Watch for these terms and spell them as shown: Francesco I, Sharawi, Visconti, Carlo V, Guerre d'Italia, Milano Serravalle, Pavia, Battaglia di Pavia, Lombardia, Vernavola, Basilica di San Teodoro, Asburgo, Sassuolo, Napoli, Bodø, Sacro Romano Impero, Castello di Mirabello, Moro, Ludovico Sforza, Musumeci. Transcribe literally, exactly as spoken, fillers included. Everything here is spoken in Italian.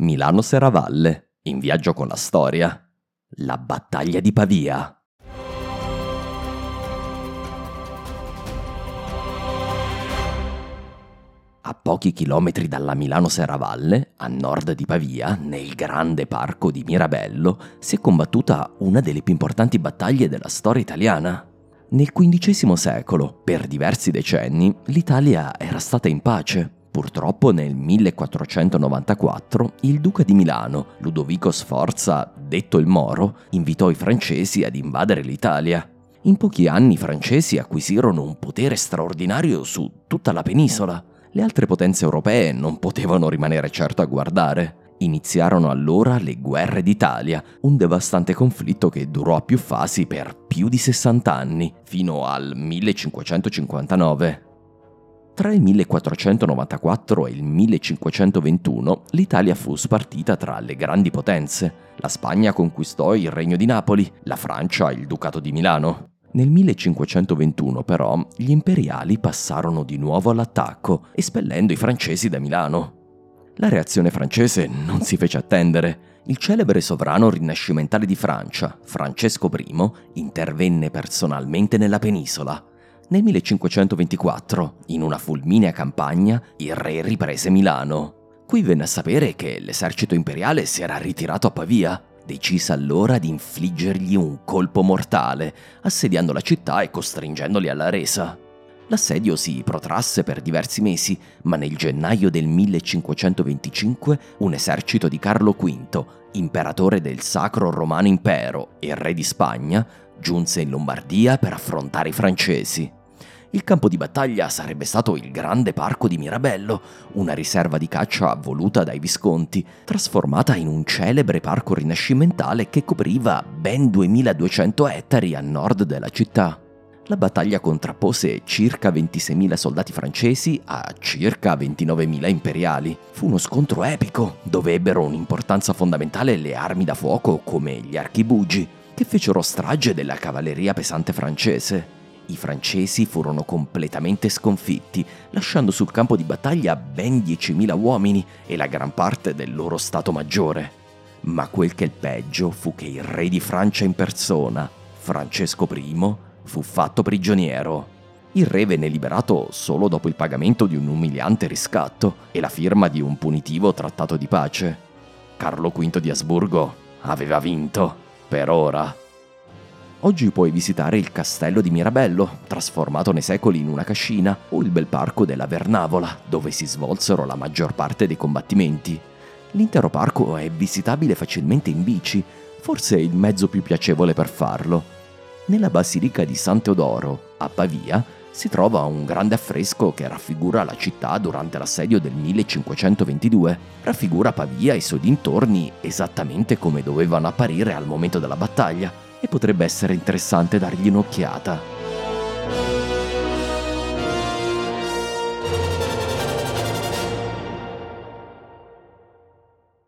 Milano Serravalle, in viaggio con la storia. La battaglia di Pavia. A pochi chilometri dalla Milano Serravalle, a nord di Pavia, nel grande parco di Mirabello, si è combattuta una delle più importanti battaglie della storia italiana. Nel quindicesimo secolo, per diversi decenni, l'Italia era stata in pace. Purtroppo nel millequattrocentonovantaquattro il duca di Milano, Ludovico Sforza, detto il Moro, invitò i francesi ad invadere l'Italia. In pochi anni i francesi acquisirono un potere straordinario su tutta la penisola. Le altre potenze europee non potevano rimanere certo a guardare. Iniziarono allora le Guerre d'Italia, un devastante conflitto che durò a più fasi per più di sessanta anni, fino al millecinquecentocinquantanove. Tra il millequattrocentonovantaquattro e il millecinquecentoventuno l'Italia fu spartita tra le grandi potenze. La Spagna conquistò il Regno di Napoli, la Francia il Ducato di Milano. Nel millecinquecentoventuno, però, gli imperiali passarono di nuovo all'attacco, espellendo i francesi da Milano. La reazione francese non si fece attendere. Il celebre sovrano rinascimentale di Francia, Francesco primo, intervenne personalmente nella penisola. Nel millecinquecentoventiquattro, in una fulminea campagna, il re riprese Milano. Qui venne a sapere che l'esercito imperiale si era ritirato a Pavia. Decise allora di infliggergli un colpo mortale, assediando la città e costringendoli alla resa. L'assedio si protrasse per diversi mesi, ma nel gennaio del millecinquecentoventicinque un esercito di Carlo quinto, imperatore del Sacro Romano Impero e re di Spagna, giunse in Lombardia per affrontare i francesi. Il campo di battaglia sarebbe stato il grande parco di Mirabello, una riserva di caccia voluta dai Visconti, trasformata in un celebre parco rinascimentale che copriva ben duemiladuecento ettari a nord della città. La battaglia contrappose circa ventiseimila soldati francesi a circa ventinovemila imperiali. Fu uno scontro epico, dove ebbero un'importanza fondamentale le armi da fuoco come gli archibugi, che fecero strage della cavalleria pesante francese. I francesi furono completamente sconfitti, lasciando sul campo di battaglia ben diecimila uomini e la gran parte del loro stato maggiore. Ma quel che è il peggio fu che il re di Francia in persona, Francesco primo, fu fatto prigioniero. Il re venne liberato solo dopo il pagamento di un umiliante riscatto e la firma di un punitivo trattato di pace. Carlo quinto di Asburgo aveva vinto, per ora. Oggi puoi visitare il Castello di Mirabello, trasformato nei secoli in una cascina, o il bel parco della Vernavola, dove si svolsero la maggior parte dei combattimenti. L'intero parco è visitabile facilmente in bici, forse il mezzo più piacevole per farlo. Nella Basilica di San Teodoro, a Pavia, si trova un grande affresco che raffigura la città durante l'assedio del millecinquecentoventidue. Raffigura Pavia e i suoi dintorni esattamente come dovevano apparire al momento della battaglia, e potrebbe essere interessante dargli un'occhiata.